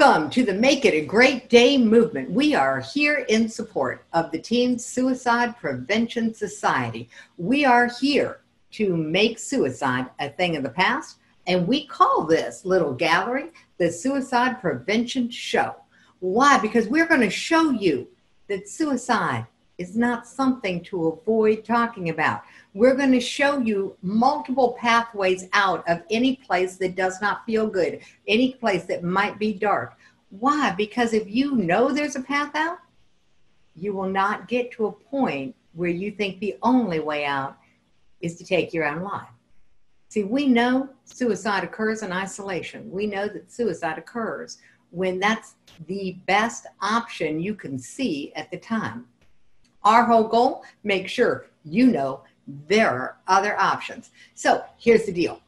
Welcome to the Make It A Great Day Movement. We are here in support of the Teen Suicide Prevention Society. We are here to make suicide a thing of the past, and we call this little gathering the Suicide Prevention Show. Why? Because we're going to show you that suicide is not something to avoid talking about. We're going to show you multiple pathways out of any place that does not feel good, any place that might be dark. Why? Because if you know there's a path out, you will not get to a point where you think the only way out is to take your own life. See, we know suicide occurs in isolation. We know that suicide occurs when that's the best option you can see at the time. Our whole goal, make sure you know there are other options. So here's the deal.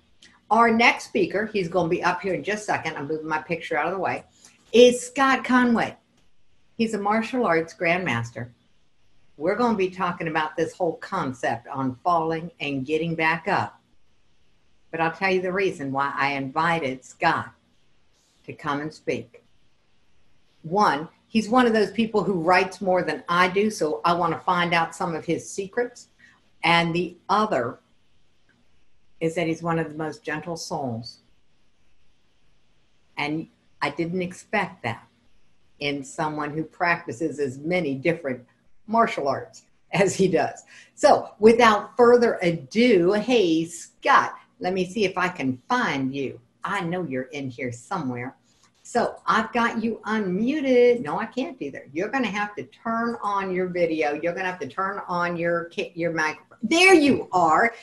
Our next speaker, he's going to be up here in just a second. I'm moving my picture out of the way, is Scot Conway. He's a martial arts grandmaster. We're going to be talking about this whole concept on falling and getting back up. But I'll tell you the reason why I invited Scot to come and speak. One, he's one of those people who writes more than I do, so I want to find out some of his secrets. And the other is that he's one of the most gentle souls. And I didn't expect that in someone who practices as many different martial arts as he does. So without further ado, hey, Scot, let me see if I can find you. I know you're in here somewhere. So I've got you unmuted. No, I can't either. You're going to have to turn on your video. You're going to have to turn on your microphone. There you are.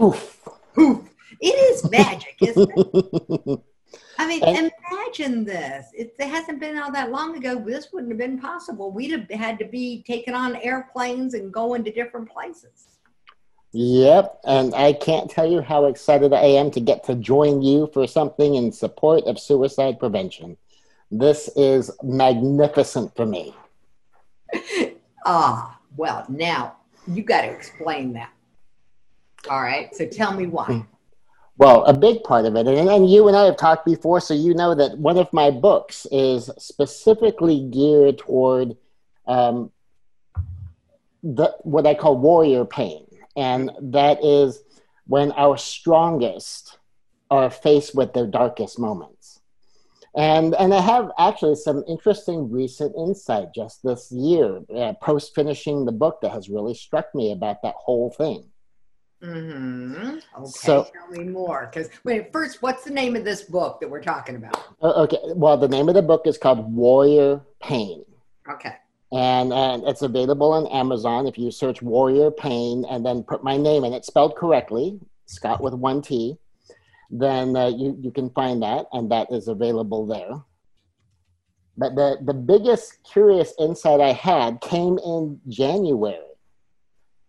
Oof. Oof. It is magic, isn't it? I mean, imagine this. It hasn't been all that long ago. This wouldn't have been possible. We'd have had to be taking on airplanes and going to different places. Yep, and I can't tell you how excited I am to get to join you for something in support of suicide prevention. This is magnificent for me. Well, now you got to explain that. All right, so tell me why. Well, a big part of it, and you and I have talked before, so you know that one of my books is specifically geared toward what I call warrior pain. And that is when our strongest are faced with their darkest moments. And I have actually some interesting recent insight just this year, post-finishing the book, that has really struck me about that whole thing. Mm-hmm. Okay, so, tell me more. Because first, what's the name of this book that we're talking about? Okay, well, the name of the book is called Warrior Pain. Okay. And it's available on Amazon. If you search Warrior Pain and then put my name in it, spelled correctly, Scot with one T, then you can find that, and that is available there. But the biggest curious insight I had came in January.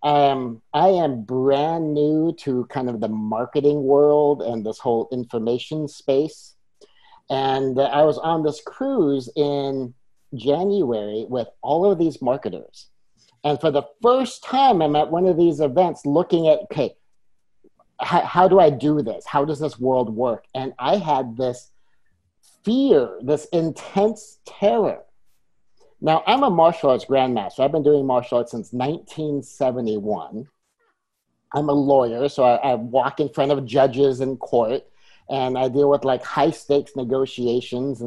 I am brand new to kind of the marketing world and this whole information space. And I was on this cruise in January with all of these marketers, and for the first time I'm at one of these events looking at, okay, how do I do this? How does this world work? And I had this fear, this intense terror. Now, I'm a martial arts grandmaster. I've been doing martial arts since 1971. I'm a lawyer, so I walk in front of judges in court, and I deal with like high stakes negotiations.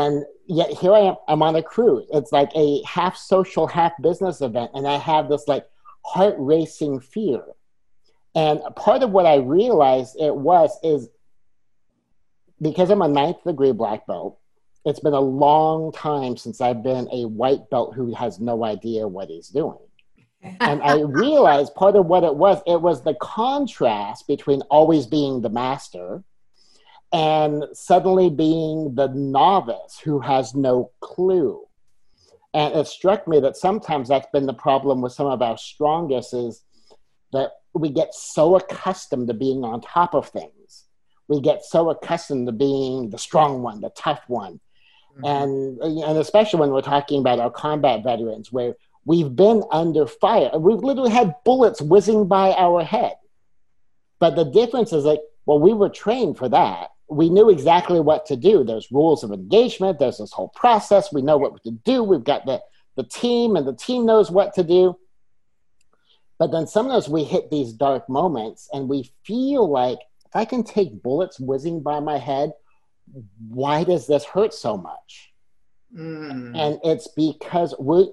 And yet here I am, I'm on a cruise. It's like a half social, half business event. And I have this like heart racing fear. And part of what I realized is because I'm a 9th degree black belt, it's been a long time since I've been a white belt who has no idea what he's doing. And I realized part of what it was the contrast between always being the master and suddenly being the novice who has no clue. And it struck me that sometimes that's been the problem with some of our strongest, is that we get so accustomed to being on top of things. We get so accustomed to being the strong one, the tough one. Mm-hmm. And especially when we're talking about our combat veterans, where we've been under fire. We've literally had bullets whizzing by our head. But the difference is, like, well, we were trained for that. we knew exactly what to do. There's rules of engagement. There's this whole process. We know what to do. We've got the team, and the team knows what to do. But then sometimes we hit these dark moments and we feel like, if I can take bullets whizzing by my head, why does this hurt so much? Mm. And it's because we're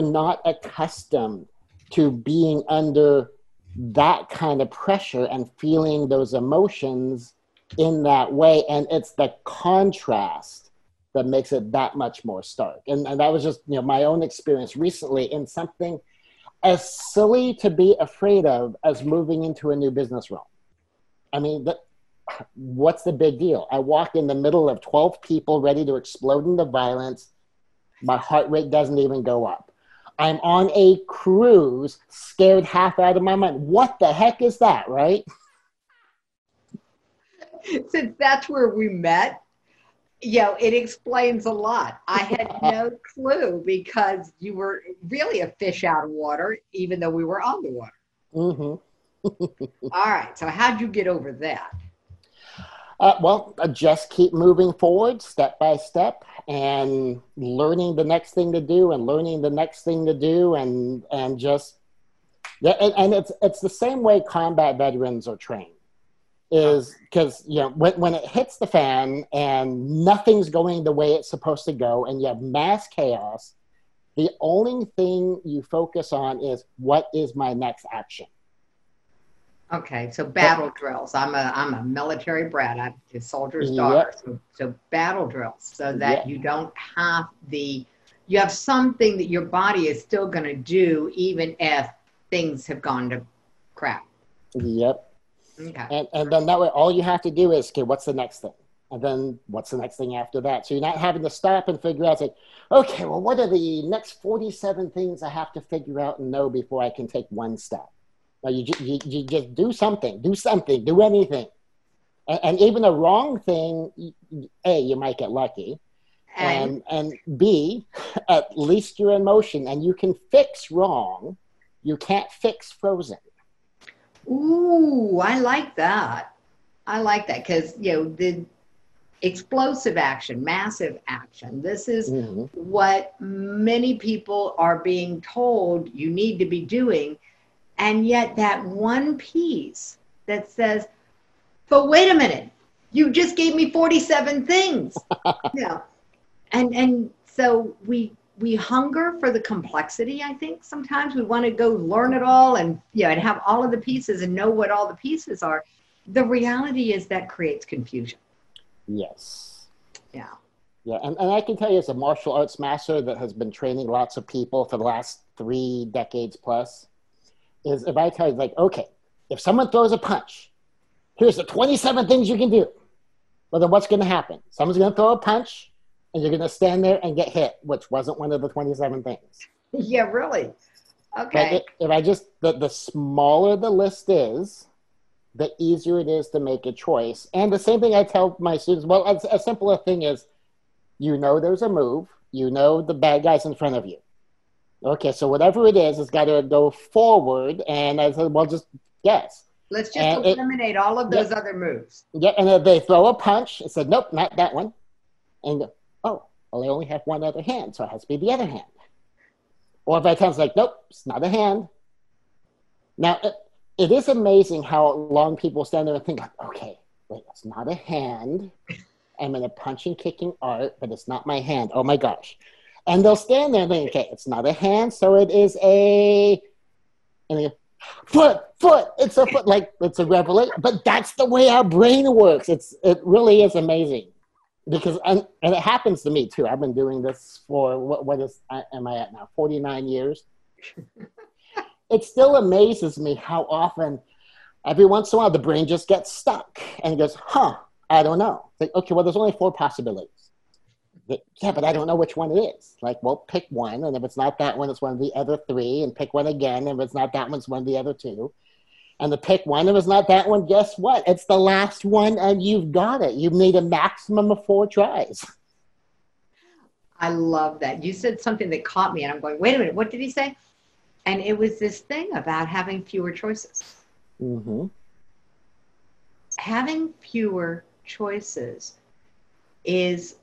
not accustomed to being under that kind of pressure and feeling those emotions in that way. And it's the contrast that makes it that much more stark. And that was just, you know, my own experience recently in something as silly to be afraid of as moving into a new business realm. I mean, what's the big deal? I walk in the middle of 12 people ready to explode into violence. My heart rate doesn't even go up. I'm on a cruise, scared half out of my mind. What the heck is that, right? Since that's where we met, you know, it explains a lot. I had no clue, because you were really a fish out of water, even though we were on the water. Mm-hmm. All right. So how'd you get over that? Well, just keep moving forward step by step and learning the next thing to do and learning the next thing to do. And just, yeah. And it's the same way combat veterans are trained, is because, you know, when it hits the fan and nothing's going the way it's supposed to go and you have mass chaos, the only thing you focus on is, what is my next action? Okay, so battle drills. I'm a military brat. I'm a soldier's daughter. Yep. So battle drills, so that you don't have you have something that your body is still going to do even if things have gone to crap. Yep. Okay. And then that way, all you have to do is, okay, what's the next thing? And then what's the next thing after that? So you're not having to stop and figure out, like, okay, well, what are the next 47 things I have to figure out and know before I can take one step? Now you just do something, do anything. And even the wrong thing, A, you might get lucky. And B, at least you're in motion and you can fix wrong. You can't fix frozen. Ooh, I like that. Because, you know, the explosive action, massive action. This is what many people are being told you need to be doing. And yet that one piece that says, but wait a minute, you just gave me 47 things. Yeah. And so we hunger for the complexity, I think. Sometimes we want to go learn it all and, you know, and have all of the pieces and know what all the pieces are. The reality is that creates confusion. Yes. Yeah. Yeah. And I can tell you, as a martial arts master that has been training lots of people for the last 3 decades plus, is if I tell you, like, okay, if someone throws a punch, here's the 27 things you can do. Well, then what's going to happen? Someone's going to throw a punch, and you're going to stand there and get hit, which wasn't one of the 27 things. Yeah, really? Okay. If I just, the smaller the list is, the easier it is to make a choice. And the same thing I tell my students, well, a simpler thing is, you know there's a move, you know the bad guy's in front of you. Okay, so whatever it is, it's got to go forward. And I said, well, just guess. Let's just eliminate all of those other moves. Yeah, and if they throw a punch, I said, nope, not that one. And oh, well, I only have one other hand, so it has to be the other hand. Or if I tell them, like, nope, it's not a hand. Now, it is amazing how long people stand there and think, like, okay, wait, it's not a hand. I'm in a punching, kicking art, but it's not my hand. Oh, my gosh. And they'll stand there and think, okay, it's not a hand, so it is a foot. It's a foot, like it's a revelation. But that's the way our brain works. It really is amazing, because and it happens to me too. I've been doing this for what am I at now? 49 years. It still amazes me how often, every once in a while, the brain just gets stuck and goes, huh, I don't know. It's like, okay, well, there's only 4 possibilities. Yeah, but I don't know which one it is. Like, well, pick one, and if it's not that one, it's one of the other 3, and pick one again, and if it's not that one, it's one of the other 2. And the pick one, if it's not that one, guess what? It's the last one, and you've got it. You need a maximum of 4 tries. I love that. You said something that caught me, and I'm going, wait a minute, what did he say? And it was this thing about having fewer choices. Mm-hmm. Having fewer choices is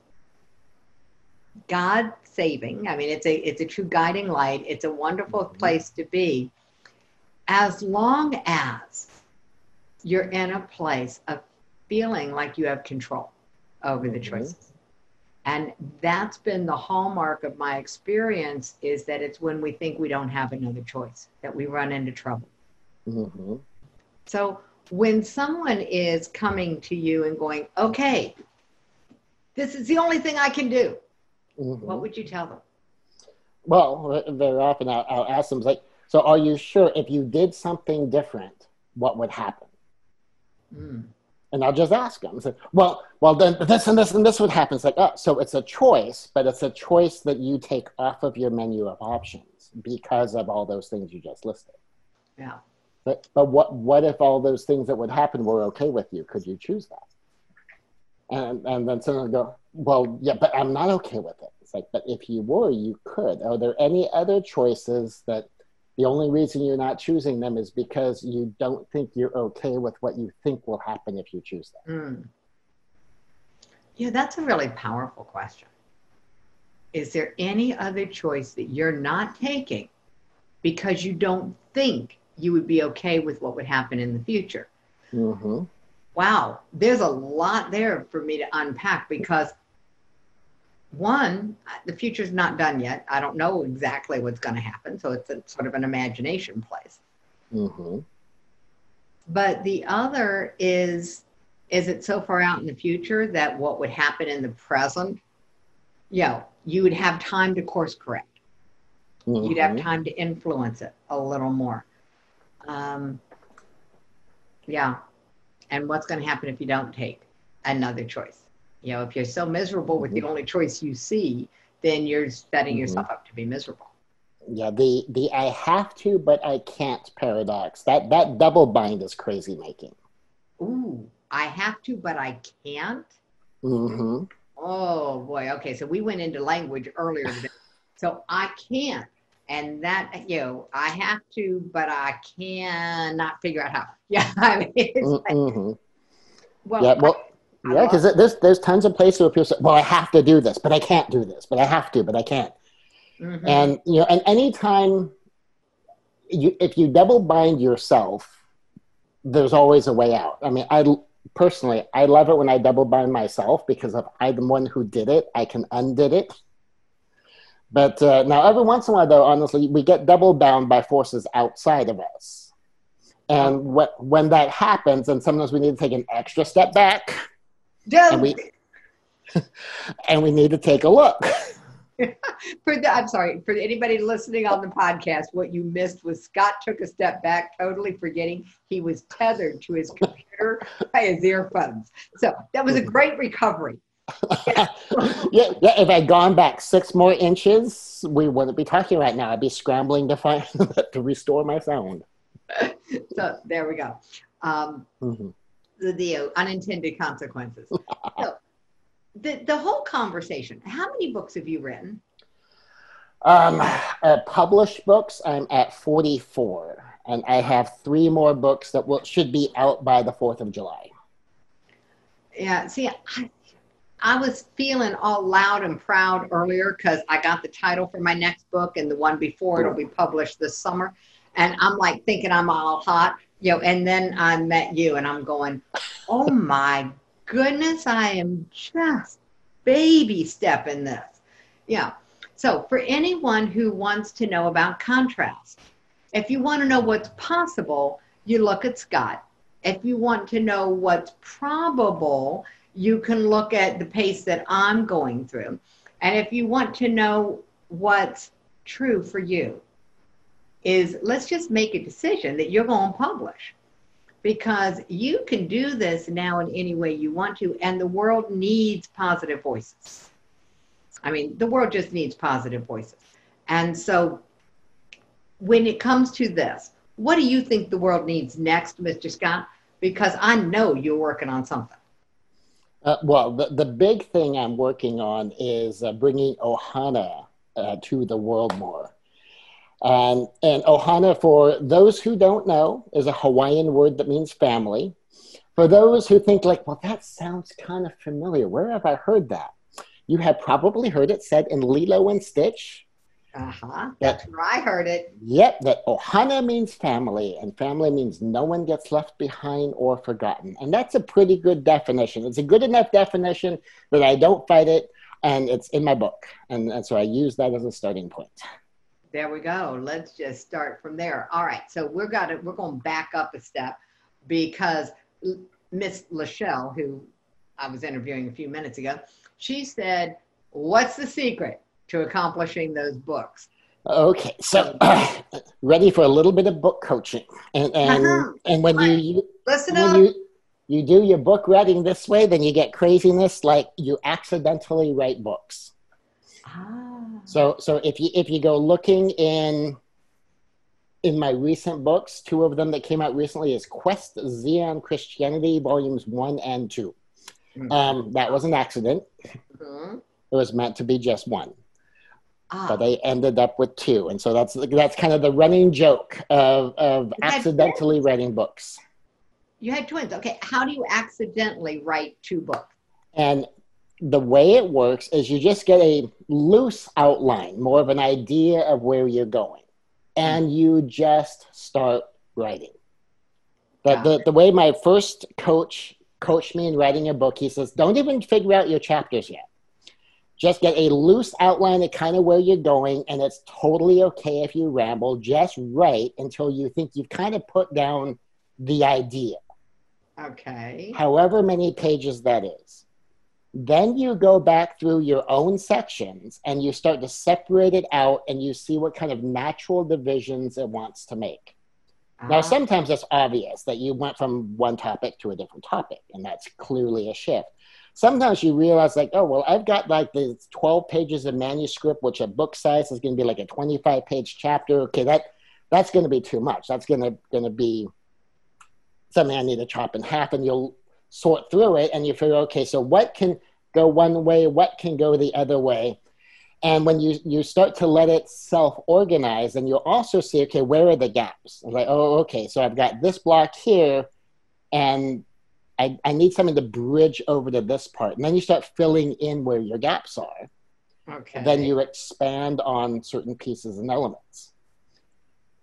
God-saving. I mean, it's a true guiding light. It's a wonderful place to be, as long as you're in a place of feeling like you have control over the choices. And that's been the hallmark of my experience, is that it's when we think we don't have another choice that we run into trouble. So when someone is coming to you and going, okay, this is the only thing I can do, what would you tell them? Well, very often I'll ask them, like, so are you sure if you did something different, what would happen? And I'll just ask them, say, well, then this and this and this would happen. It's like, oh, so it's a choice, but it's a choice that you take off of your menu of options because of all those things you just listed. Yeah. But what if all those things that would happen were okay with you? Could you choose that? And then someone will go, well, yeah, but I'm not okay with it. It's like, but if you were, you could. Are there any other choices that the only reason you're not choosing them is because you don't think you're okay with what you think will happen if you choose them? Yeah, that's a really powerful question. Is there any other choice that you're not taking because you don't think you would be okay with what would happen in the future? Wow, there's a lot there for me to unpack, because one, the future's not done yet. I don't know exactly what's going to happen. So it's a, sort of an imagination place. But the other is it so far out in the future that what would happen in the present, you know, you would have time to course correct. You'd have time to influence it a little more. Yeah. And what's going to happen if you don't take another choice? You know, if you're so miserable with the only choice you see, then you're setting yourself up to be miserable. Yeah, the I have to, but I can't paradox. That double bind is crazy making. Ooh, I have to, but I can't? Oh, boy. Okay, so we went into language earlier today. So I can't. And that, you know, I have to, but I cannot figure out how. Yeah, I mean, it's like, Yeah, because there's tons of places where people say, well, I have to do this, but I can't do this, but I have to, but I can't. And, you know, and anytime if you double bind yourself, there's always a way out. I mean, I personally love it when I double bind myself, because if I'm the one who did it, I can undid it. But now every once in a while, though, honestly, we get double bound by forces outside of us. And when that happens, and sometimes we need to take an extra step back. And we need to take a look. I'm sorry, for anybody listening on the podcast, what you missed was Scott took a step back, totally forgetting he was tethered to his computer by his earphones. So that was a great recovery. If I'd gone back 6 more inches, we wouldn't be talking right now. I'd be scrambling to find to restore my sound. So there we go. The unintended consequences. So, the whole conversation, how many books have you written? Published books, I'm at 44. And I have 3 more books that should be out by the 4th of July. Yeah, see, I was feeling all loud and proud earlier because I got the title for my next book, and the one before it'll be published this summer. And I'm like thinking I'm all hot. You know, and then I met you and I'm going, oh my goodness, I am just baby stepping this. Yeah. So for anyone who wants to know about contrast, if you want to know what's possible, you look at Scott. If you want to know what's probable, you can look at the pace that I'm going through. And if you want to know what's true for you, is let's just make a decision that you're going to publish, because you can do this now in any way you want to. And the world needs positive voices. I mean, the world just needs positive voices. And so when it comes to this, what do you think the world needs next, Mr. Scott? Because I know you're working on something. Well, the big thing I'm working on is bringing Ohana to the world more. And Ohana, for those who don't know, is a Hawaiian word that means family. For those who think like, well, that sounds kind of familiar. Where have I heard that? You have probably heard it said in Lilo and Stitch. Uh-huh. That's where I heard it. Yep, that Ohana means family, and family means no one gets left behind or forgotten. And that's a pretty good definition. It's a good enough definition that I don't fight it, and it's in my book. And so I use that as a starting point. There we go. Let's just start from there. All right. So we're going to back up a step, because Miss Lachelle, who I was interviewing a few minutes ago, she said, what's the secret to accomplishing those books? Okay, so ready for a little bit of book coaching. And when you do your book writing this way, then you get craziness like you accidentally write books. Ah. So if you go looking in my recent books, two of them that came out recently is Quest Xeon Christianity, Volumes 1 and 2. Mm-hmm. That was an accident. Mm-hmm. It was meant to be just one. Ah. But they ended up with two. And so that's kind of the running joke of accidentally writing books. You had twins. Okay. How do you accidentally write two books? And the way it works is you just get a loose outline, more of an idea of where you're going. And you just start writing. But the way my first coach coached me in writing a book, he says, don't even figure out your chapters yet. Just get a loose outline of kind of where you're going, and it's totally okay if you ramble. Just write until you think you've kind of put down the idea. Okay. However many pages that is. Then you go back through your own sections and you start to separate it out, and you see what kind of natural divisions it wants to make. Uh-huh. Now, sometimes it's obvious that you went from one topic to a different topic, and that's clearly a shift. Sometimes you realize like, oh, well, I've got like these 12 pages of manuscript, which at book size is going to be like a 25-page chapter. Okay, that's going to be too much. That's going to be something I need to chop in half, and you'll sort through it and you figure, okay, so what can go one way, what can go the other way. And when you start to let it self-organize, and you'll also see, okay, where are the gaps? I'm like, oh, okay, so I've got this block here, and I need something to bridge over to this part. And then you start filling in where your gaps are. Okay. And then you expand on certain pieces and elements.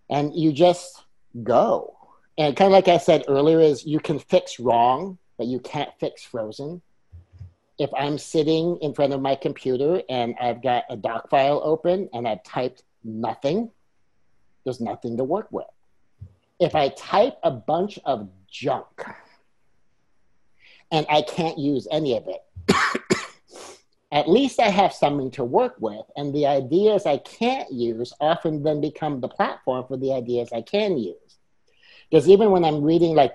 And you just go. And kind of like I said earlier, is you can fix wrong, but you can't fix frozen. If I'm sitting in front of my computer and I've got a doc file open and I've typed nothing, there's nothing to work with. If I type a bunch of junk and I can't use any of it, at least I have something to work with. And the ideas I can't use often then become the platform for the ideas I can use. Because even when I'm reading, like,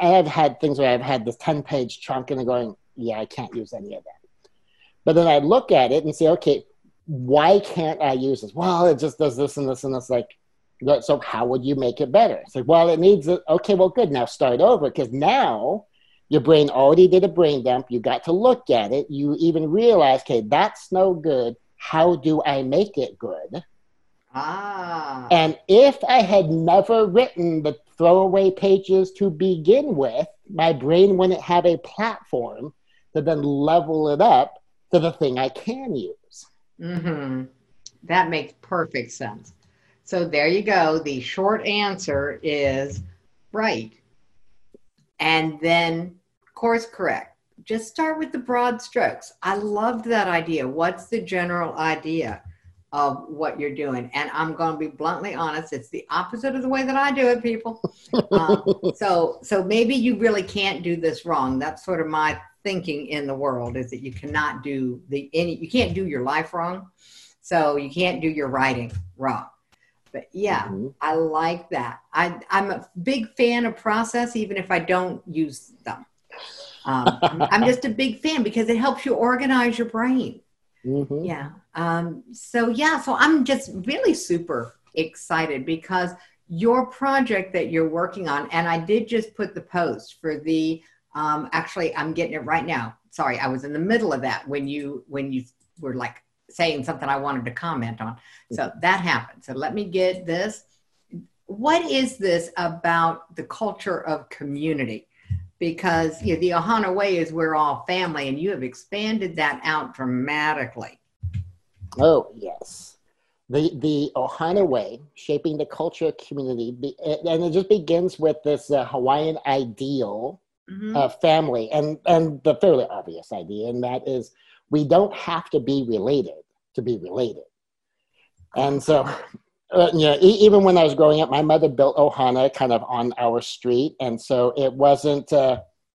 I've had things where I've had this 10-page chunk and I'm going, yeah, I can't use any of that. But then I look at it and say, okay, why can't I use this? Well, it just does this and this and this. Like, so how would you make it better? It's like, well, it needs it. Okay, well, good. Now start over, because now your brain already did a brain dump. You got to look at it. You even realize, okay, that's no good. How do I make it good? Ah. And if I had never written the throwaway pages to begin with, my brain wouldn't have a platform to then level it up to the thing I can use. Mm-hmm. That makes perfect sense. So there you go. The short answer is right. And then course correct. Just start with the broad strokes. I loved that idea. What's the general idea of what you're doing? And I'm going to be bluntly honest, it's the opposite of the way that I do it, people. So maybe you really can't do this wrong. That's sort of my thinking in the world, is that you cannot do you can't do your life wrong. So you can't do your writing wrong. But yeah, mm-hmm. I like that. I'm a big fan of process, even if I don't use them. I'm just a big fan because it helps you organize your brain. Mm-hmm. Yeah. So I'm just really super excited because your project that you're working on, and I did just put the post for the, actually I'm getting it right now. Sorry. I was in the middle of that when you were like saying something I wanted to comment on. So that happened. So let me get this. What is this about the culture of community? because the Ohana Way is we're all family, and you have expanded that out dramatically. Oh, yes. The Ohana Way, shaping the culture, community, and it just begins with this Hawaiian ideal of family, and the fairly obvious idea, and that is we don't have to be related to be related. And so, even when I was growing up, my mother built Ohana kind of on our street, and so it wasn't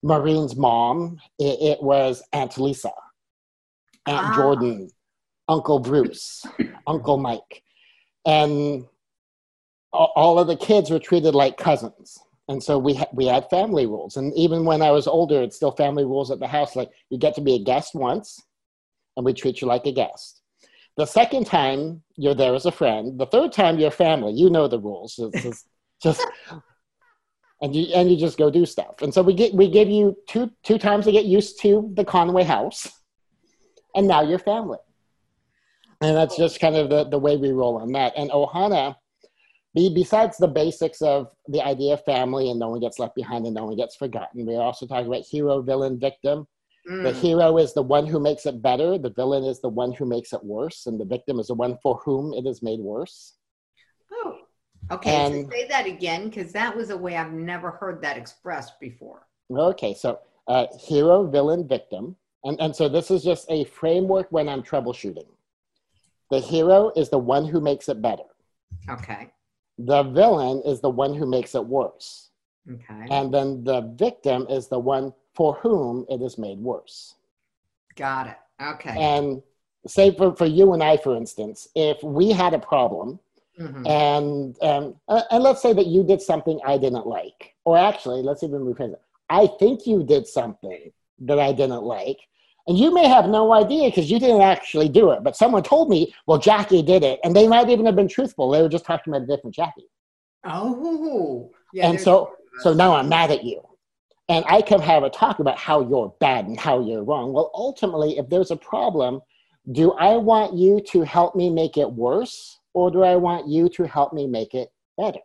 Maureen's mom; it was Aunt Lisa, Aunt Jordan, Uncle Bruce, Uncle Mike, and all of the kids were treated like cousins. And so we had family rules. And even when I was older, it's still family rules at the house. Like, you get to be a guest once, and we treat you like a guest. The second time, you're there as a friend. The third time, you're family. You know the rules. It's just and you just go do stuff. And so we give you two times to get used to the Conway house, and now you're family. And that's just kind of the way we roll on that. And Ohana, besides the basics of the idea of family and no one gets left behind and no one gets forgotten, we also talk about hero, villain, victim. The hero is the one who makes it better. The villain is the one who makes it worse. And the victim is the one for whom it is made worse. Oh, okay. So say that again, because that was a way I've never heard that expressed before. Okay, so hero, villain, victim. And so this is just a framework when I'm troubleshooting. The hero is the one who makes it better. Okay. The villain is the one who makes it worse. Okay. And then the victim is the one for whom it is made worse. Got it. Okay. And say for you and I, for instance, if we had a problem, and let's say that you did something I didn't like, or actually, let's even rephrase it. I think you did something that I didn't like. And you may have no idea because you didn't actually do it. But someone told me, well, Jackie did it. And they might even have been truthful. They were just talking about a different Jackie. Oh. Yeah, and so now I'm mad at you. And I can have a talk about how you're bad and how you're wrong. Well, ultimately, if there's a problem, do I want you to help me make it worse? Or do I want you to help me make it better?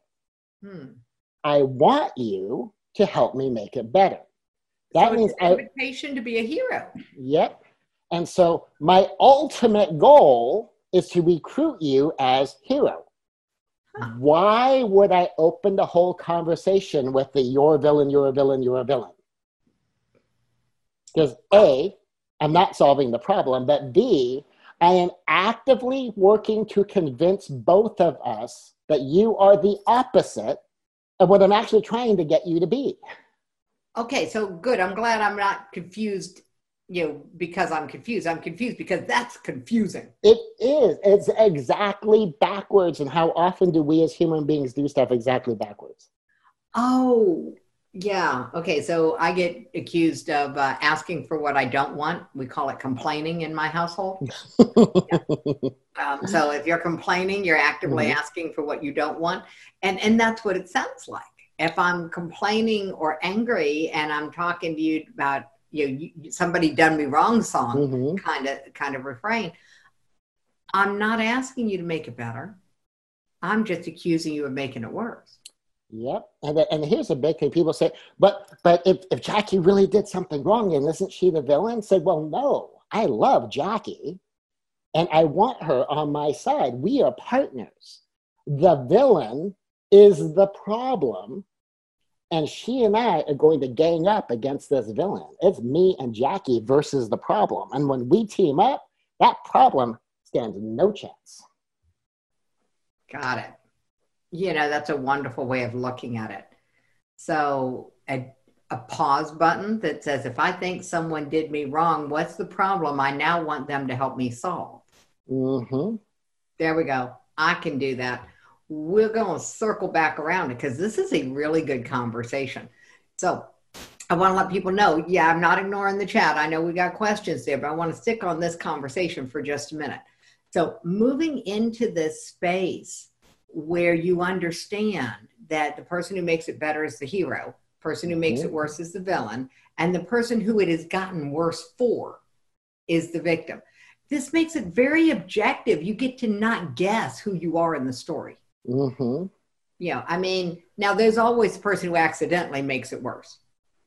I want you to help me make it better. That means it's an invitation to be a hero. Yep. And so my ultimate goal is to recruit you as hero. Why would I open the whole conversation with the you're a villain, you're a villain, you're a villain? Because A, I'm not solving the problem, but B, I am actively working to convince both of us that you are the opposite of what I'm actually trying to get you to be. Okay, so good. I'm glad I'm not confused, because I'm confused. I'm confused because that's confusing. It is. It's exactly backwards. And how often do we as human beings do stuff exactly backwards? Oh, yeah. Okay, so I get accused of asking for what I don't want. We call it complaining in my household. So if you're complaining, you're actively asking for what you don't want. And that's what it sounds like. If I'm complaining or angry and I'm talking to you about, somebody done me wrong song, kind of refrain, I'm not asking you to make it better. I'm just accusing you of making it worse. Yep. And here's a big thing. People say, but if Jackie really did something wrong and isn't she the villain? Say, well, no, I love Jackie and I want her on my side. We are partners. The villain is the problem, and she and I are going to gang up against this villain. It's me and Jackie versus the problem, and when we team up, that problem stands no chance. Got it. That's a wonderful way of looking at it. So a pause button that says, if I think someone did me wrong, what's the problem I now want them to help me solve? There we go. I can do that. We're going to circle back around it because this is a really good conversation. So I want to let people know, I'm not ignoring the chat. I know we got questions there, but I want to stick on this conversation for just a minute. So moving into this space where you understand that the person who makes it better is the hero, person who makes it worse is the villain, and the person who it has gotten worse for is the victim. This makes it very objective. You get to not guess who you are in the story. Now there's always the person who accidentally makes it worse.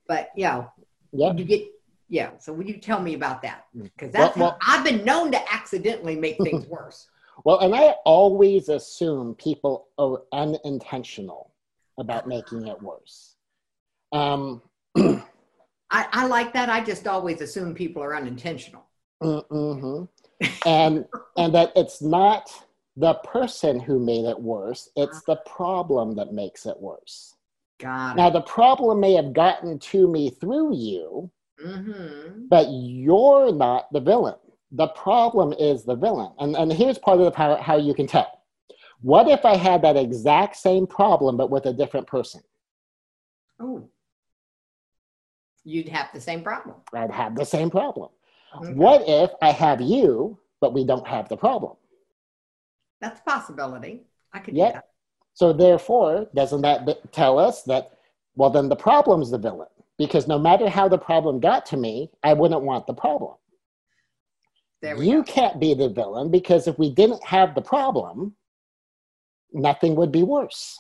But yeah, you get, yeah. So would you tell me about that? Because that's I've been known to accidentally make things worse. Well, and I always assume people are unintentional about making it worse. I like that. I just always assume people are unintentional. And that it's not the person who made it worse. It's the problem that makes it worse. Got it. Now, the problem may have gotten to me through you, but you're not the villain. The problem is the villain. And here's part of the power, how you can tell. What if I had that exact same problem, but with a different person? Oh, you'd have the same problem. I'd have the same problem. Okay. What if I have you, but we don't have the problem? That's a possibility. I could do that. So therefore, doesn't that tell us that, well, then the problem's the villain? Because no matter how the problem got to me, I wouldn't want the problem. You can't be the villain, because if we didn't have the problem, nothing would be worse.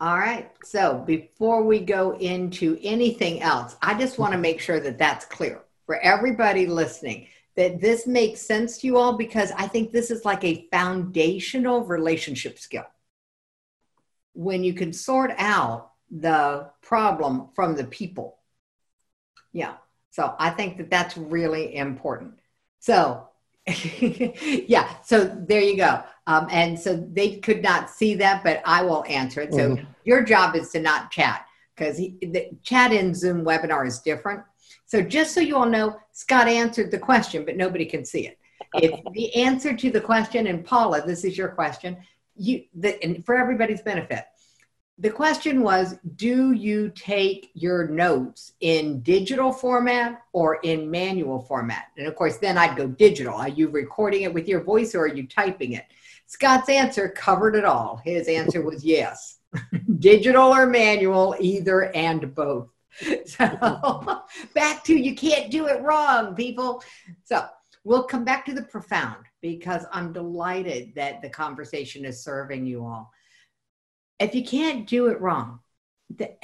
All right. So before we go into anything else, I just want to make sure that that's clear for everybody listening, that this makes sense to you all, because I think this is like a foundational relationship skill. When you can sort out the problem from the people. Yeah. So I think that that's really important. So yeah, so there you go. And so they could not see that, but I will answer it. So your job is to not chat, because the chat in Zoom webinar is different. So just so you all know, Scott answered the question, but nobody can see it. If the answer to the question, and Paula, this is your question, and for everybody's benefit, the question was, do you take your notes in digital format or in manual format? And of course, then I'd go digital. Are you recording it with your voice, or are you typing it? Scott's answer covered it all. His answer was yes. Digital or manual, either and both. So back to you can't do it wrong, people. So we'll come back to the profound, because I'm delighted that the conversation is serving you all. If you can't do it wrong,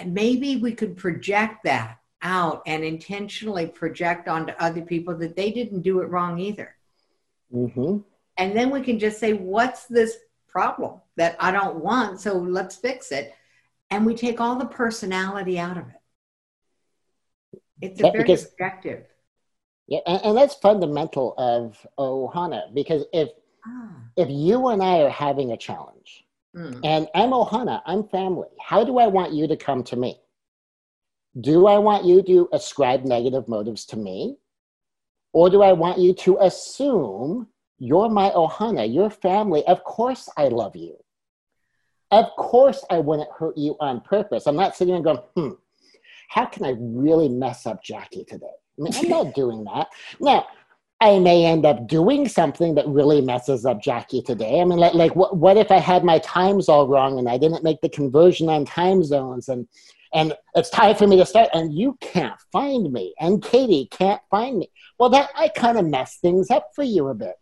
maybe we could project that out and intentionally project onto other people that they didn't do it wrong either. And then we can just say, what's this problem that I don't want? So let's fix it. And we take all the personality out of it. It's a very objective. Yeah, and that's fundamental of Ohana, because if you and I are having a challenge, and I'm Ohana, I'm family, how do I want you to come to me? Do I want you to ascribe negative motives to me? Or do I want you to assume you're my Ohana, your family, of course I love you. Of course I wouldn't hurt you on purpose. I'm not sitting and going, how can I really mess up Jackie today? I mean, I'm not doing that. Now, I may end up doing something that really messes up Jackie today. I mean, like what if I had my times all wrong and I didn't make the conversion on time zones, and it's time for me to start, and you can't find me, and Katie can't find me. Well, I kind of messed things up for you a bit.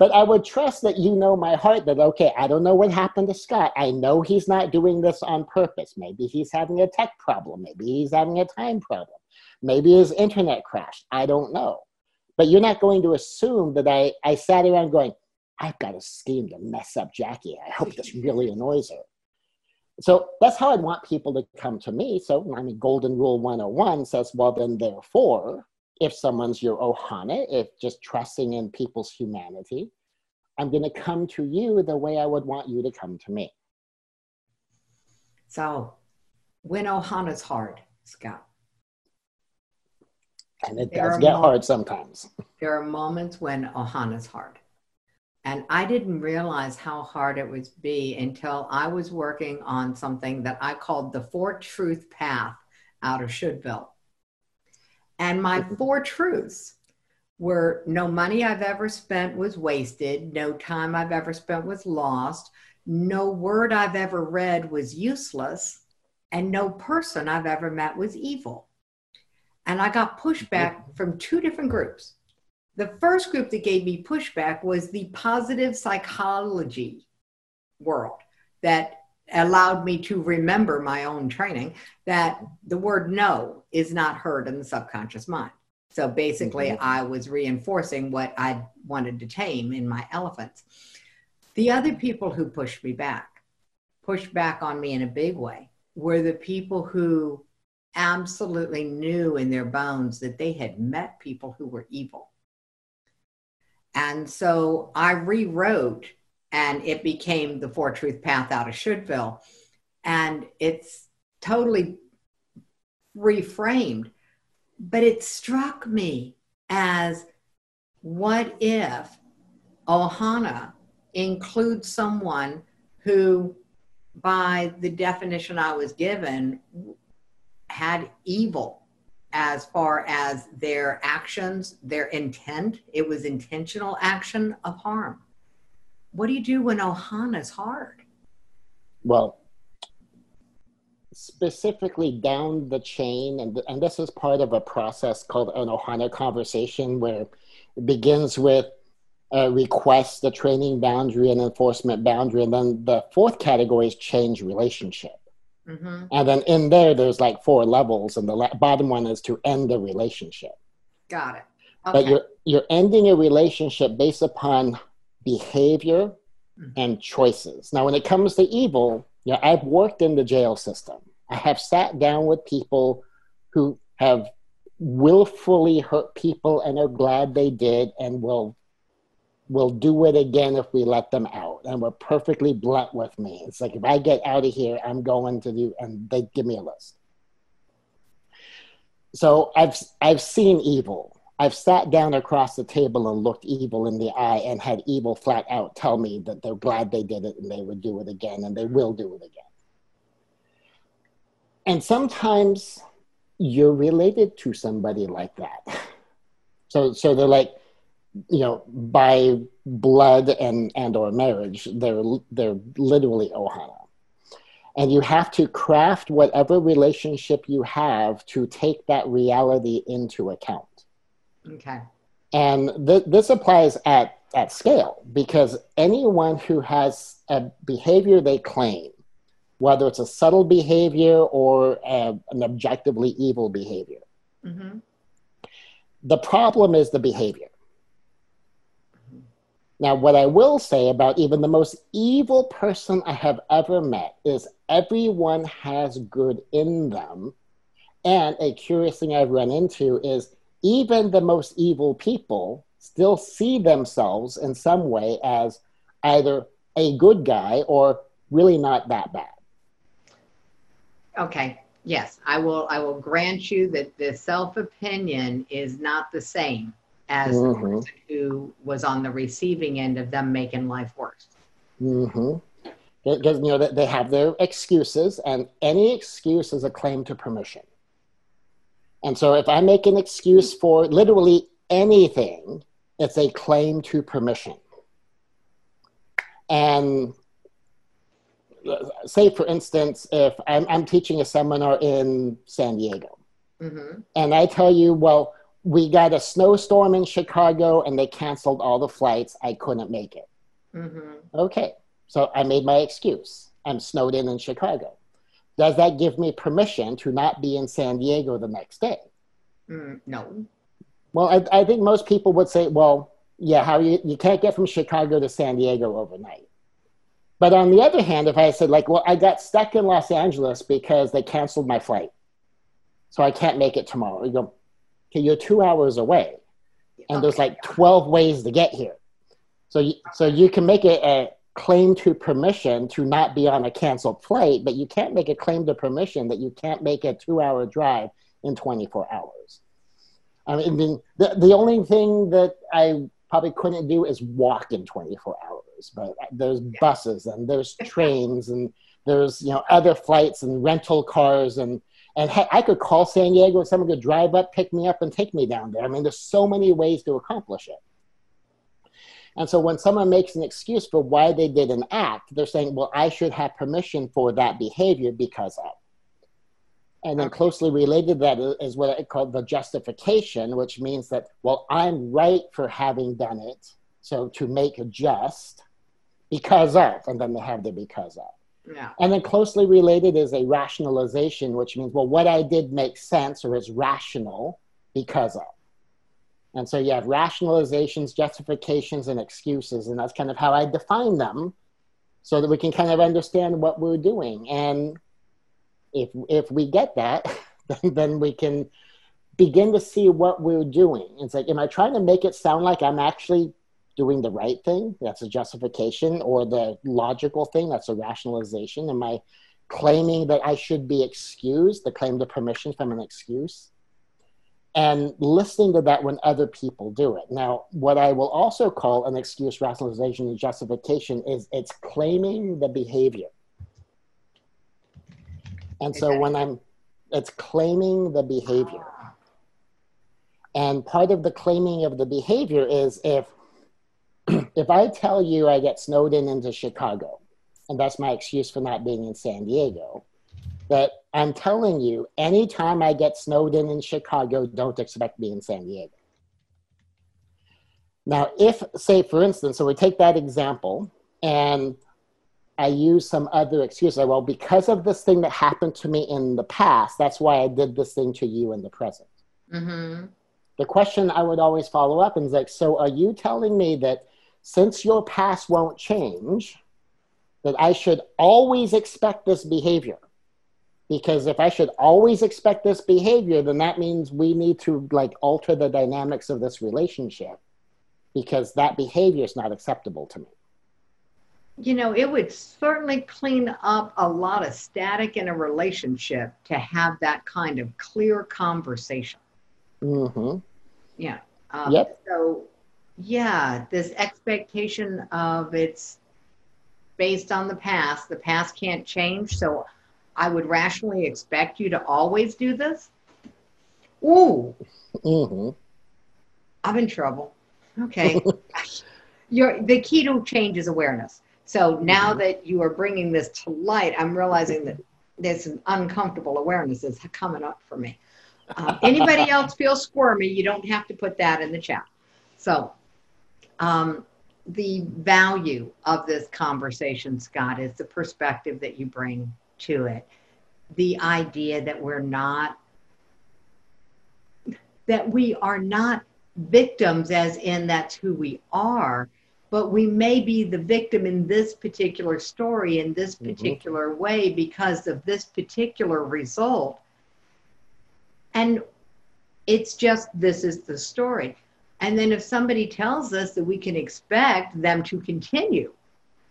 But I would trust that you know my heart, that, okay, I don't know what happened to Scott. I know he's not doing this on purpose. Maybe he's having a tech problem. Maybe he's having a time problem. Maybe his internet crashed. I don't know. But you're not going to assume that I sat around going, I've got a scheme to mess up Jackie. I hope this really annoys her. So that's how I'd want people to come to me. So, I mean, Golden Rule 101 says, well, then, therefore, if someone's your Ohana, if just trusting in people's humanity, I'm going to come to you the way I would want you to come to me. So when Ohana's hard, Scott. And it does get hard sometimes. There are moments when Ohana's hard. And I didn't realize how hard it would be until I was working on something that I called the Four Truth Path out of Shouldville. And my four truths were: no money I've ever spent was wasted, no time I've ever spent was lost, no word I've ever read was useless, and no person I've ever met was evil. And I got pushback from two different groups. The first group that gave me pushback was the positive psychology world, that allowed me to remember my own training, that the word no is not heard in the subconscious mind. So basically, I was reinforcing what I wanted to tame in my elephants. The other people who pushed back on me in a big way, were the people who absolutely knew in their bones that they had met people who were evil. And so I rewrote, and it became the Four Truth Path out of Shouldville. And it's totally reframed, but it struck me as, what if Ohana includes someone who, by the definition I was given, had evil as far as their actions, their intent? It was intentional action of harm. What do you do when Ohana's hard? Well, specifically down the chain, and this is part of a process called an Ohana conversation, where it begins with request, the training boundary, and enforcement boundary, and then the fourth category is change relationship. Mm-hmm. And then in there's like four levels, and the bottom one is to end the relationship. Got it. Okay. But you're ending a relationship based upon behavior and choices. Now, when it comes to evil, you know, I've worked in the jail system. I have sat down with people who have willfully hurt people and are glad they did, and will do it again if we let them out, and were perfectly blunt with me. It's like, if I get out of here, I'm going to do, and they give me a list. So I've seen evil. I've sat down across the table and looked evil in the eye and had evil flat out tell me that they're glad they did it and they would do it again, and they will do it again. And sometimes you're related to somebody like that. So they're like, you know, by blood and or marriage, they're literally Ohana. And you have to craft whatever relationship you have to take that reality into account. Okay. And this applies at scale, because anyone who has a behavior they claim, whether it's a subtle behavior or an objectively evil behavior, the problem is the behavior. Now, what I will say about even the most evil person I have ever met is everyone has good in them. And a curious thing I've run into is, even the most evil people still see themselves in some way as either a good guy or really not that bad. Okay. Yes, I will grant you that the self-opinion is not the same as the person who was on the receiving end of them making life worse. Because, you know, they have their excuses, and any excuse is a claim to permission. And so if I make an excuse for literally anything, it's a claim to permission. And say, for instance, if I'm teaching a seminar in San Diego, and I tell you, well, we got a snowstorm in Chicago and they canceled all the flights, I couldn't make it. Okay, so I made my excuse. I'm snowed in Chicago. Does that give me permission to not be in San Diego the next day? No. Well, I think most people would say, well, yeah, how you can't get from Chicago to San Diego overnight. But on the other hand, if I said, like, well, I got stuck in Los Angeles because they canceled my flight, so I can't make it tomorrow. You go, okay, you're 2 hours away, and there's like 12 ways to get here. So you can make it a claim to permission to not be on a canceled flight, but you can't make a claim to permission that you can't make a 2-hour drive in 24 hours. I mean, the only thing that I probably couldn't do is walk in 24 hours, but there's buses and there's trains and there's, you know, other flights and rental cars, and hey, I could call San Diego and someone could drive up, pick me up, and take me down there. I mean, there's so many ways to accomplish it. And so when someone makes an excuse for why they did an act, they're saying, well, I should have permission for that behavior because of. And then closely related to that is what I call the justification, which means that, well, I'm right for having done it. So to make just because of, and then they have the because of. Yeah. And then closely related is a rationalization, which means, well, what I did makes sense or is rational because of. And so you have rationalizations, justifications, and excuses, and that's kind of how I define them so that we can kind of understand what we're doing. And if we get that, then we can begin to see what we're doing. It's like, am I trying to make it sound like I'm actually doing the right thing? That's a justification. Or the logical thing, that's a rationalization. Am I claiming that I should be excused, the claim to permission from an excuse? And listening to that when other people do it. Now, what I will also call an excuse, rationalization, and justification is it's claiming the behavior. And so when it's claiming the behavior. And part of the claiming of the behavior is if I tell you I get snowed in into Chicago, and that's my excuse for not being in San Diego, that I'm telling you, anytime I get snowed in Chicago, don't expect me in San Diego. Now, if, say, for instance, so we take that example, and I use some other excuse, like, well, because of this thing that happened to me in the past, that's why I did this thing to you in the present. Mm-hmm. The question I would always follow up is like, so are you telling me that since your past won't change, that I should always expect this behavior? Because if I should always expect this behavior, then that means we need to like alter the dynamics of this relationship because that behavior is not acceptable to me. You know, it would certainly clean up a lot of static in a relationship to have that kind of clear conversation. Mm-hmm. Yeah. Yep. So, yeah, this expectation of it's based on the past can't change, so I would rationally expect you to always do this. Ooh, mm-hmm. I'm in trouble. Okay. The key to change is awareness. So now mm-hmm. that you are bringing this to light, I'm realizing that there's an uncomfortable awareness that's coming up for me. Anybody else feel squirmy, you don't have to put that in the chat. So the value of this conversation, Scot, is the perspective that you bring to it. The idea that we are not victims, as in that's who we are, but we may be the victim in this particular story, in this particular mm-hmm. way, because of this particular result. And it's just, this is the story. And then if somebody tells us that we can expect them to continue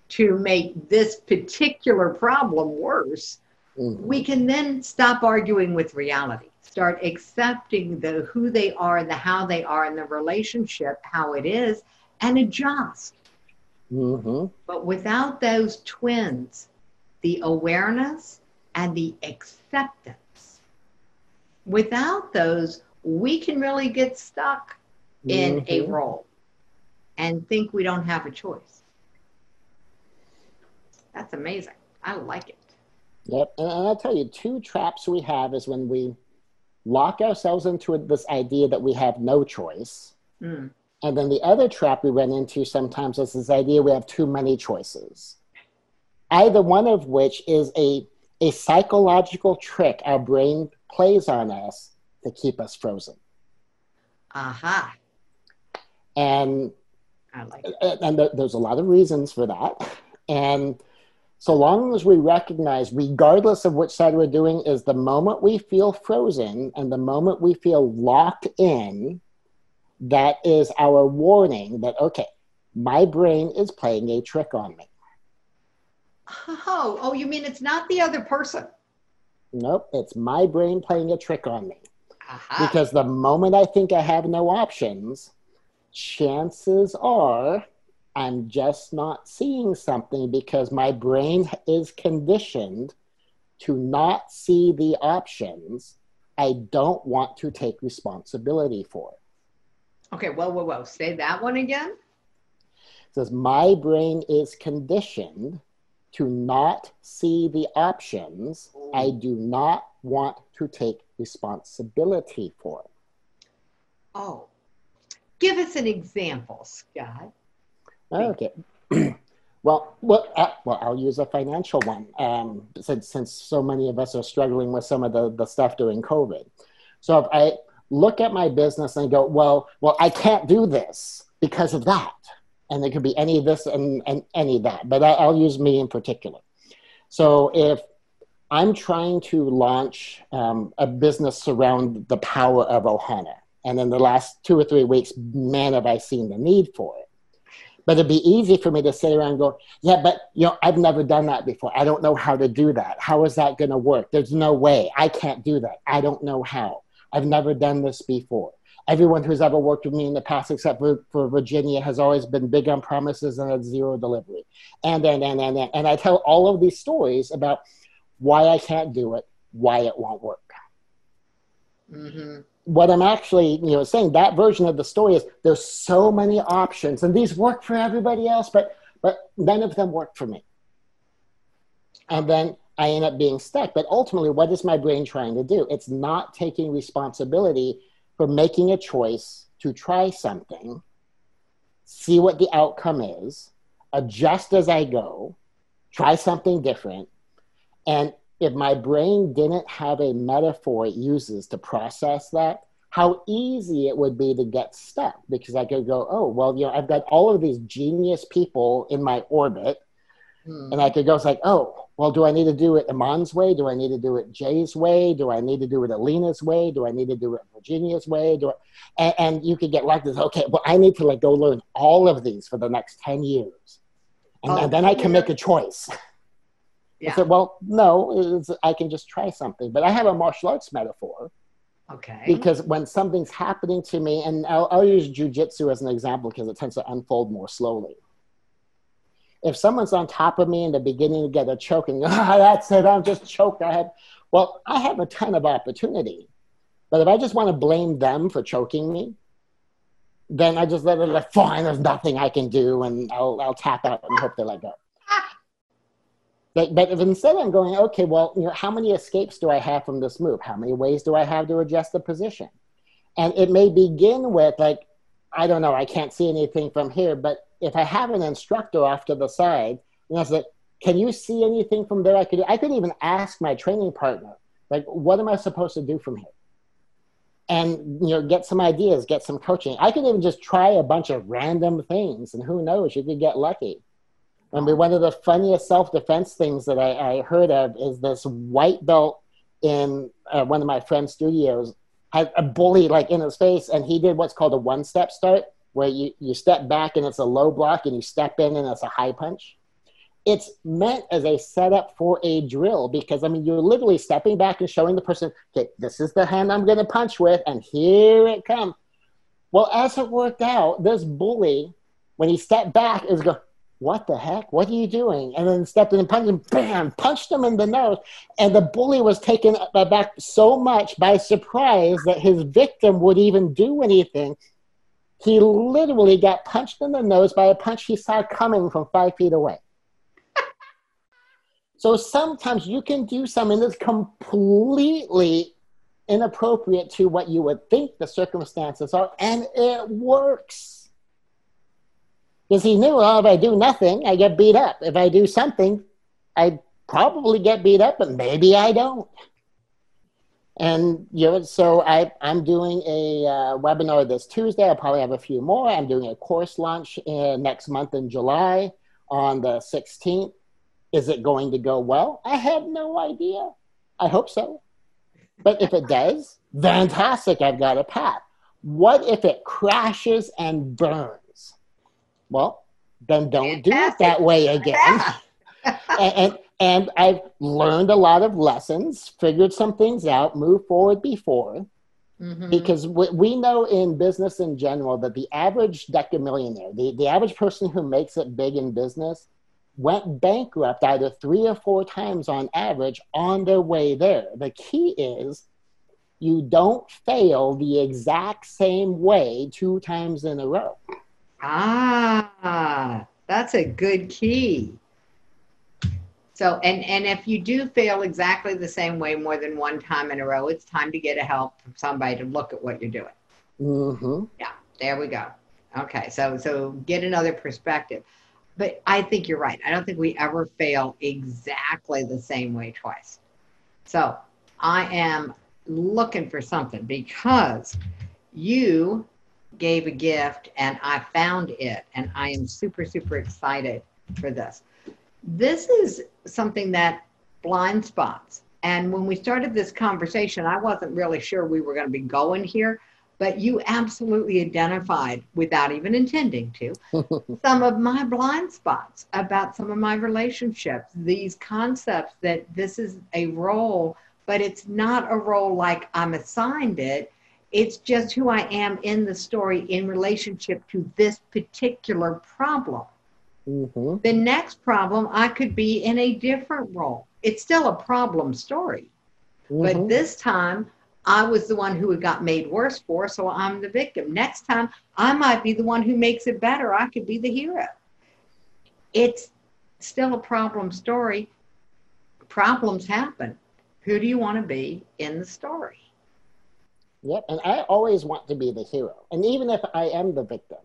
to make this particular problem worse, mm-hmm. we can then stop arguing with reality, start accepting the who they are, the how they are in the relationship, how it is, and adjust. Mm-hmm. But without those twins, the awareness and the acceptance, without those, we can really get stuck mm-hmm. in a role and think we don't have a choice. That's amazing. I like it. Yep. And I'll tell you, two traps we have is when we lock ourselves into this idea that we have no choice. Mm. And then the other trap we run into sometimes is this idea we have too many choices. Either one of which is a psychological trick our brain plays on us to keep us frozen. Aha. And I like it. And there's a lot of reasons for that. And so long as we recognize, regardless of which side we're doing, is the moment we feel frozen and the moment we feel locked in, that is our warning that, okay, my brain is playing a trick on me. Oh, you mean it's not the other person? Nope, it's my brain playing a trick on me. Aha. Because the moment I think I have no options, chances are I'm just not seeing something because my brain is conditioned to not see the options. I don't want to take responsibility for it. Okay, whoa. Say that one again. It says, my brain is conditioned to not see the options. I do not want to take responsibility for it. Oh, give us an example, Scot. Okay. Well, I'll use a financial one, since so many of us are struggling with some of the stuff during COVID. So if I look at my business and go, well, I can't do this because of that. And it could be any of this and any of that, but I'll use me in particular. So if I'm trying to launch a business around the power of Ohana, and in the last 2 or 3 weeks, man, have I seen the need for it. But it'd be easy for me to sit around and go, yeah, but you know, I've never done that before. I don't know how to do that. How is that going to work? There's no way. I can't do that. I don't know how. I've never done this before. Everyone who's ever worked with me in the past, except for Virginia, has always been big on promises and at zero delivery. And I tell all of these stories about why I can't do it, why it won't work. Mm-hmm. What I'm actually, you know, saying, that version of the story is there's so many options, and these work for everybody else, but none of them work for me. And then I end up being stuck. But ultimately, what is my brain trying to do? It's not taking responsibility for making a choice to try something, see what the outcome is, adjust as I go, try something different. And if my brain didn't have a metaphor it uses to process that, how easy it would be to get stuck, because I could go, oh, well, you know, I've got all of these genius people in my orbit. And I could go, it's like, oh, well, do I need to do it Iman's way? Do I need to do it Jay's way? Do I need to do it Alina's way? Do I need to do it Virginia's way? And you could get like this, okay, well, I need to like go learn all of these for the next 10 years. And then I can make a choice. Yeah. I said, well, no, I can just try something. But I have a martial arts metaphor. Okay. Because when something's happening to me, and I'll use jujitsu as an example because it tends to unfold more slowly. If someone's on top of me in the beginning to get a choke and go, oh, that's it, I'm just choked. I have a ton of opportunity. But if I just want to blame them for choking me, then I just let it like, fine, there's nothing I can do, and I'll tap out and hope they let go. But if instead I'm going, okay, well, you know, how many escapes do I have from this move? How many ways do I have to adjust the position? And it may begin with like, I don't know, I can't see anything from here. But if I have an instructor off to the side, and I was like, can you see anything from there? I could even ask my training partner, like, what am I supposed to do from here? And, you know, get some ideas, get some coaching. I could even just try a bunch of random things, and who knows, you could get lucky. I mean, one of the funniest self-defense things that I heard of is this white belt in one of my friend's studios had a bully like in his face, and he did what's called a one-step start, where you step back and it's a low block, and you step in and it's a high punch. It's meant as a setup for a drill because, I mean, you're literally stepping back and showing the person, okay, this is the hand I'm going to punch with, and here it comes. Well, as it worked out, this bully, when he stepped back, it was going, what the heck? What are you doing? And then stepped in and punched him, bam, punched him in the nose. And the bully was taken aback so much by surprise that his victim would even do anything. He literally got punched in the nose by a punch he saw coming from 5 feet away. So sometimes you can do something that's completely inappropriate to what you would think the circumstances are, and it works. Because he knew, well, if I do nothing, I get beat up. If I do something, I probably get beat up, but maybe I don't. And you know, so I'm doing a webinar this Tuesday. I'll probably have a few more. I'm doing a course launch next month in July on the 16th. Is it going to go well? I have no idea. I hope so. But if it does, fantastic, I've got a path. What if it crashes and burns? Well, then don't do it that way again. And I've learned a lot of lessons, figured some things out, moved forward before. Mm-hmm. Because we know in business in general that the average decamillionaire, the average person who makes it big in business, went bankrupt either 3 or 4 times on average on their way there. The key is you don't fail the exact same way 2 times in a row. Ah, that's a good key. So, and if you do fail exactly the same way more than 1 time in a row, it's time to get help from somebody to look at what you're doing. Mm-hmm. Yeah, there we go. Okay, so get another perspective. But I think you're right. I don't think we ever fail exactly the same way twice. So I am looking for something because you gave a gift and I found it. And I am super, super excited for this. This is something that blind spots. And when we started this conversation, I wasn't really sure we were going to be going here. But you absolutely identified, without even intending to, some of my blind spots about some of my relationships, these concepts that this is a role, but it's not a role like I'm assigned it. It's just who I am in the story in relationship to this particular problem. Mm-hmm. The next problem, I could be in a different role. It's still a problem story, mm-hmm. but this time, I was the one who got made worse for, so I'm the victim. Next time, I might be the one who makes it better. I could be the hero. It's still a problem story. Problems happen. Who do you want to be in the story? Yep, and I always want to be the hero. And even if I am the victim,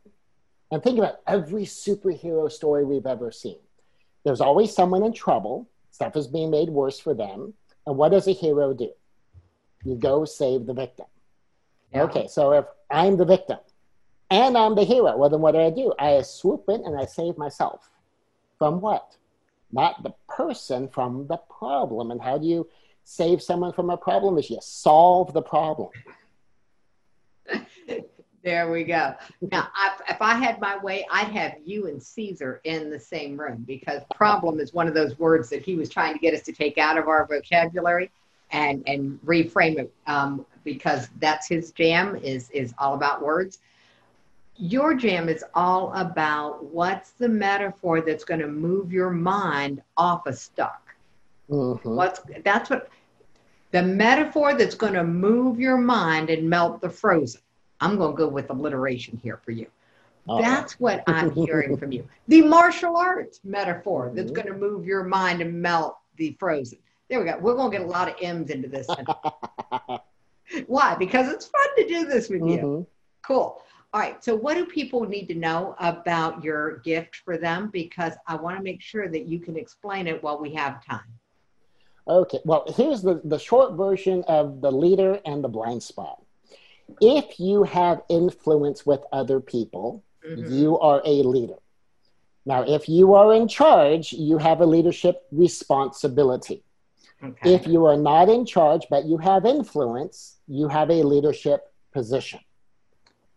and think about every superhero story we've ever seen. There's always someone in trouble. Stuff is being made worse for them. And what does a hero do? You go save the victim. Yeah. Okay, so if I'm the victim and I'm the hero, well, then what do? I swoop in and I save myself. From what? Not the person, from the problem. And how do you save someone from a problem? Is you solve the problem. There we go. Now, if I had my way, I'd have you and Caesar in the same room, because problem is one of those words that he was trying to get us to take out of our vocabulary. And reframe it because that's his jam, is all about words. Your jam is all about what's the metaphor that's going to move your mind off of stuck. Mm-hmm. That's the metaphor that's going to move your mind and melt the frozen. I'm going to go with alliteration here for you. Oh. That's what I'm hearing from you. The martial arts metaphor mm-hmm. that's going to move your mind and melt the frozen. There we go. We're going to get a lot of M's into this. Why? Because it's fun to do this with you. Mm-hmm. Cool. All right. So what do people need to know about your gift for them? Because I want to make sure that you can explain it while we have time. Okay. Well, here's the short version of the leader and the blind spot. If you have influence with other people, mm-hmm. you are a leader. Now, if you are in charge, you have a leadership responsibility. Okay. If you are not in charge, but you have influence, you have a leadership position.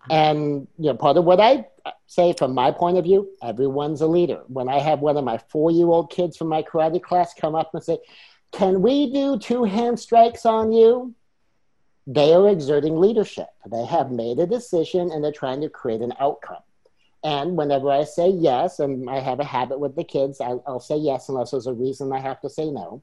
And you know, part of what I say from my point of view, everyone's a leader. When I have one of my 4-year-old kids from my karate class come up and say, can we do 2 hand strikes on you? They are exerting leadership. They have made a decision and they're trying to create an outcome. And whenever I say yes, and I have a habit with the kids, I'll say yes unless there's a reason I have to say no.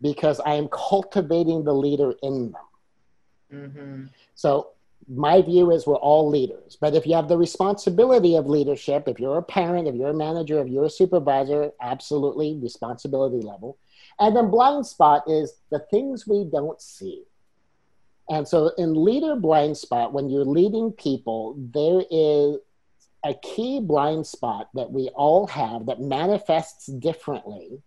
Because I am cultivating the leader in them. Mm-hmm. So my view is we're all leaders. But if you have the responsibility of leadership, if you're a parent, if you're a manager, if you're a supervisor, absolutely responsibility level. And then blind spot is the things we don't see. And so in leader blind spot, when you're leading people, there is a key blind spot that we all have that manifests differently,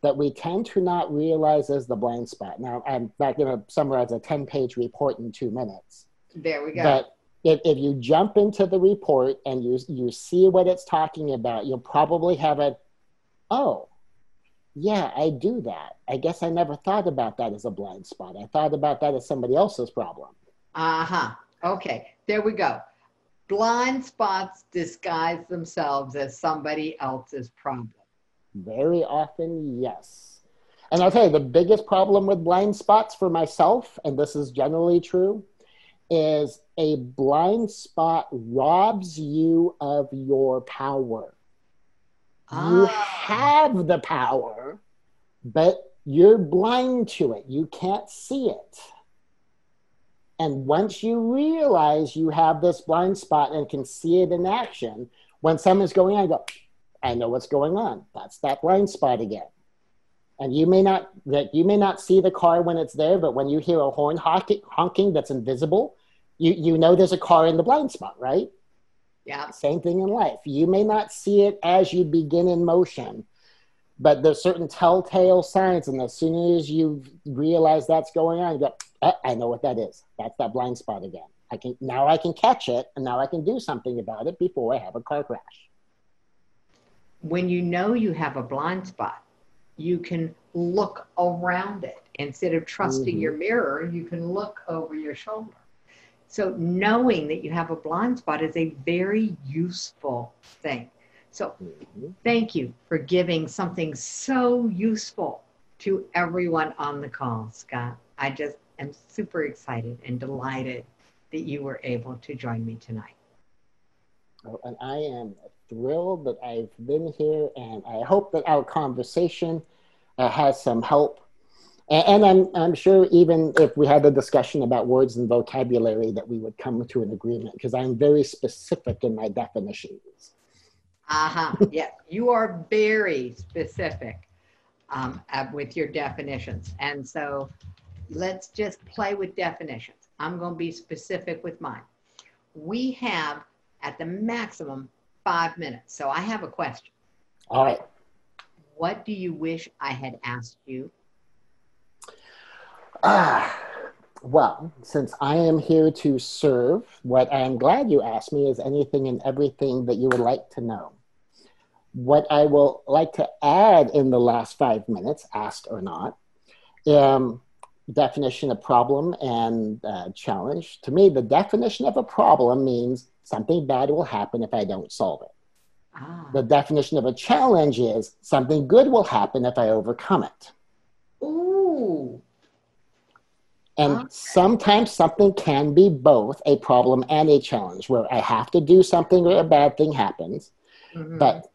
that we tend to not realize is the blind spot. Now, I'm not going to summarize a 10-page report in 2 minutes. There we go. But if you jump into the report and you see what it's talking about, you'll probably have a, oh, yeah, I do that. I guess I never thought about that as a blind spot. I thought about that as somebody else's problem. Uh-huh. Okay. There we go. Blind spots disguise themselves as somebody else's problem. Very often, yes. And I'll tell you, the biggest problem with blind spots for myself, and this is generally true, is a blind spot robs you of your power. Ah. You have the power, but you're blind to it. You can't see it. And once you realize you have this blind spot and can see it in action, when something's going on, you go, I know what's going on. That's that blind spot again. And you may not see the car when it's there, but when you hear a horn honking that's invisible, you know there's a car in the blind spot, right? Yeah. Same thing in life. You may not see it as you begin in motion, but there's certain telltale signs. And as soon as you realize that's going on, you go, oh, I know what that is. That's that blind spot again. Now I can catch it, and now I can do something about it before I have a car crash. When you know you have a blind spot, you can look around it. Instead of trusting your mirror, you can look over your shoulder. So knowing that you have a blind spot is a very useful thing. So thank you for giving something so useful to everyone on the call, Scot. I just am super excited and delighted that you were able to join me tonight. Oh, and I am thrilled that I've been here, and I hope that our conversation has some help. And I'm sure even if we had a discussion about words and vocabulary that we would come to an agreement, because I'm very specific in my definitions. Yeah, you are very specific with your definitions. And so let's just play with definitions. I'm going to be specific with mine. We have at the maximum 5 minutes. So I have a question. All right. What do you wish I had asked you? Well, since I am here to serve, what I'm glad you asked me is anything and everything that you would like to know. What I will like to add in the last 5 minutes, asked or not, definition of problem and challenge. To me, the definition of a problem means something bad will happen if I don't solve it. Ah. The definition of a challenge is something good will happen if I overcome it. Ooh. And sometimes something can be both a problem and a challenge, where I have to do something or a bad thing happens. But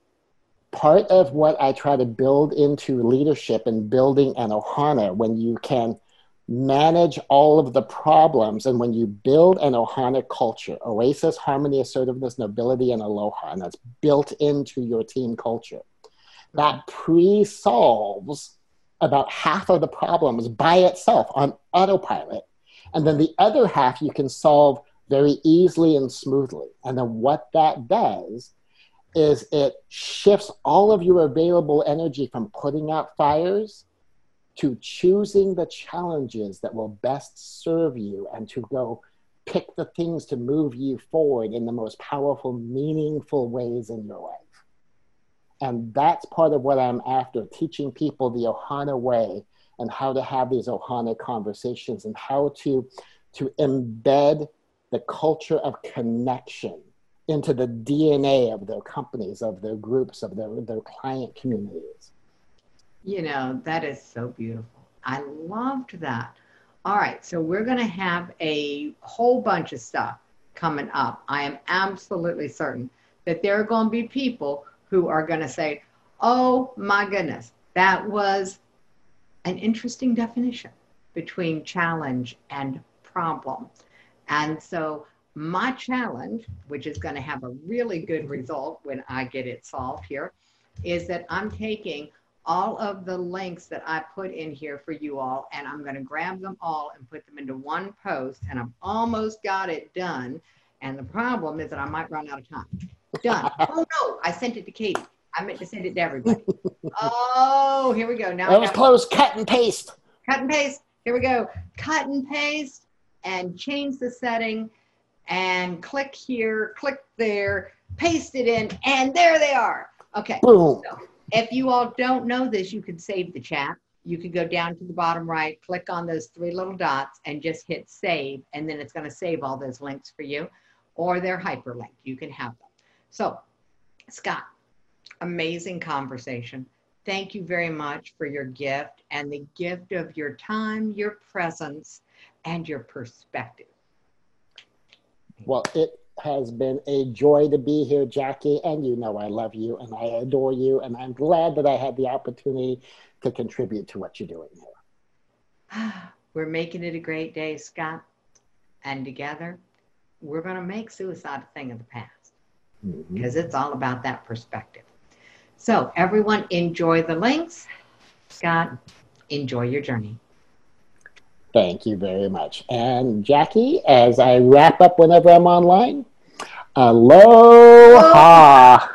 part of what I try to build into leadership and building an Ohana, when you can manage all of the problems and when you build an Ohana culture, oasis, harmony, assertiveness, nobility, and aloha, and that's built into your team culture, that pre-solves about half of the problems by itself on autopilot. And then the other half you can solve very easily and smoothly. And then what that does is it shifts all of your available energy from putting out fires to choosing the challenges that will best serve you, and to go pick the things to move you forward in the most powerful, meaningful ways in your life. And that's part of what I'm after, teaching people the Ohana way and how to have these Ohana conversations, and how to embed the culture of connection into the DNA of their companies, of their groups, of their client communities. You know, that is so beautiful. I loved that. All right, so we're going to have a whole bunch of stuff coming up. I am absolutely certain that there are going to be people who are going to say, oh my goodness, that was an interesting definition between challenge and problem. And so my challenge, which is going to have a really good result when I get it solved here, is that I'm taking all of the links that I put in here for you all, and I'm going to grab them all and put them into one post, and I've almost got it done. And the problem is that I might run out of time. Done. Oh no, I sent it to Katie. I meant to send it to everybody. Oh, here we go. Now that was close. Cut and paste. Cut and paste. Here we go. Cut and paste and change the setting and click here, click there, paste it in, and there they are. Okay. Boom. So if you all don't know this, you can save the chat. You can go down to the bottom right, click on those three little dots, and just hit save, and then it's going to save all those links for you, or they're hyperlinked. You can have them. So, Scot, amazing conversation. Thank you very much for your gift, and the gift of your time, your presence, and your perspective. Well, it has been a joy to be here, Jackie, and you know I love you, and I adore you, and I'm glad that I had the opportunity to contribute to what you're doing here. We're making it a great day, Scot, and together, we're going to make suicide a thing of the past. Because it's all about that perspective. So everyone, enjoy the links. Scot, enjoy your journey. Thank you very much. And Jackie, as I wrap up whenever I'm online, Aloha.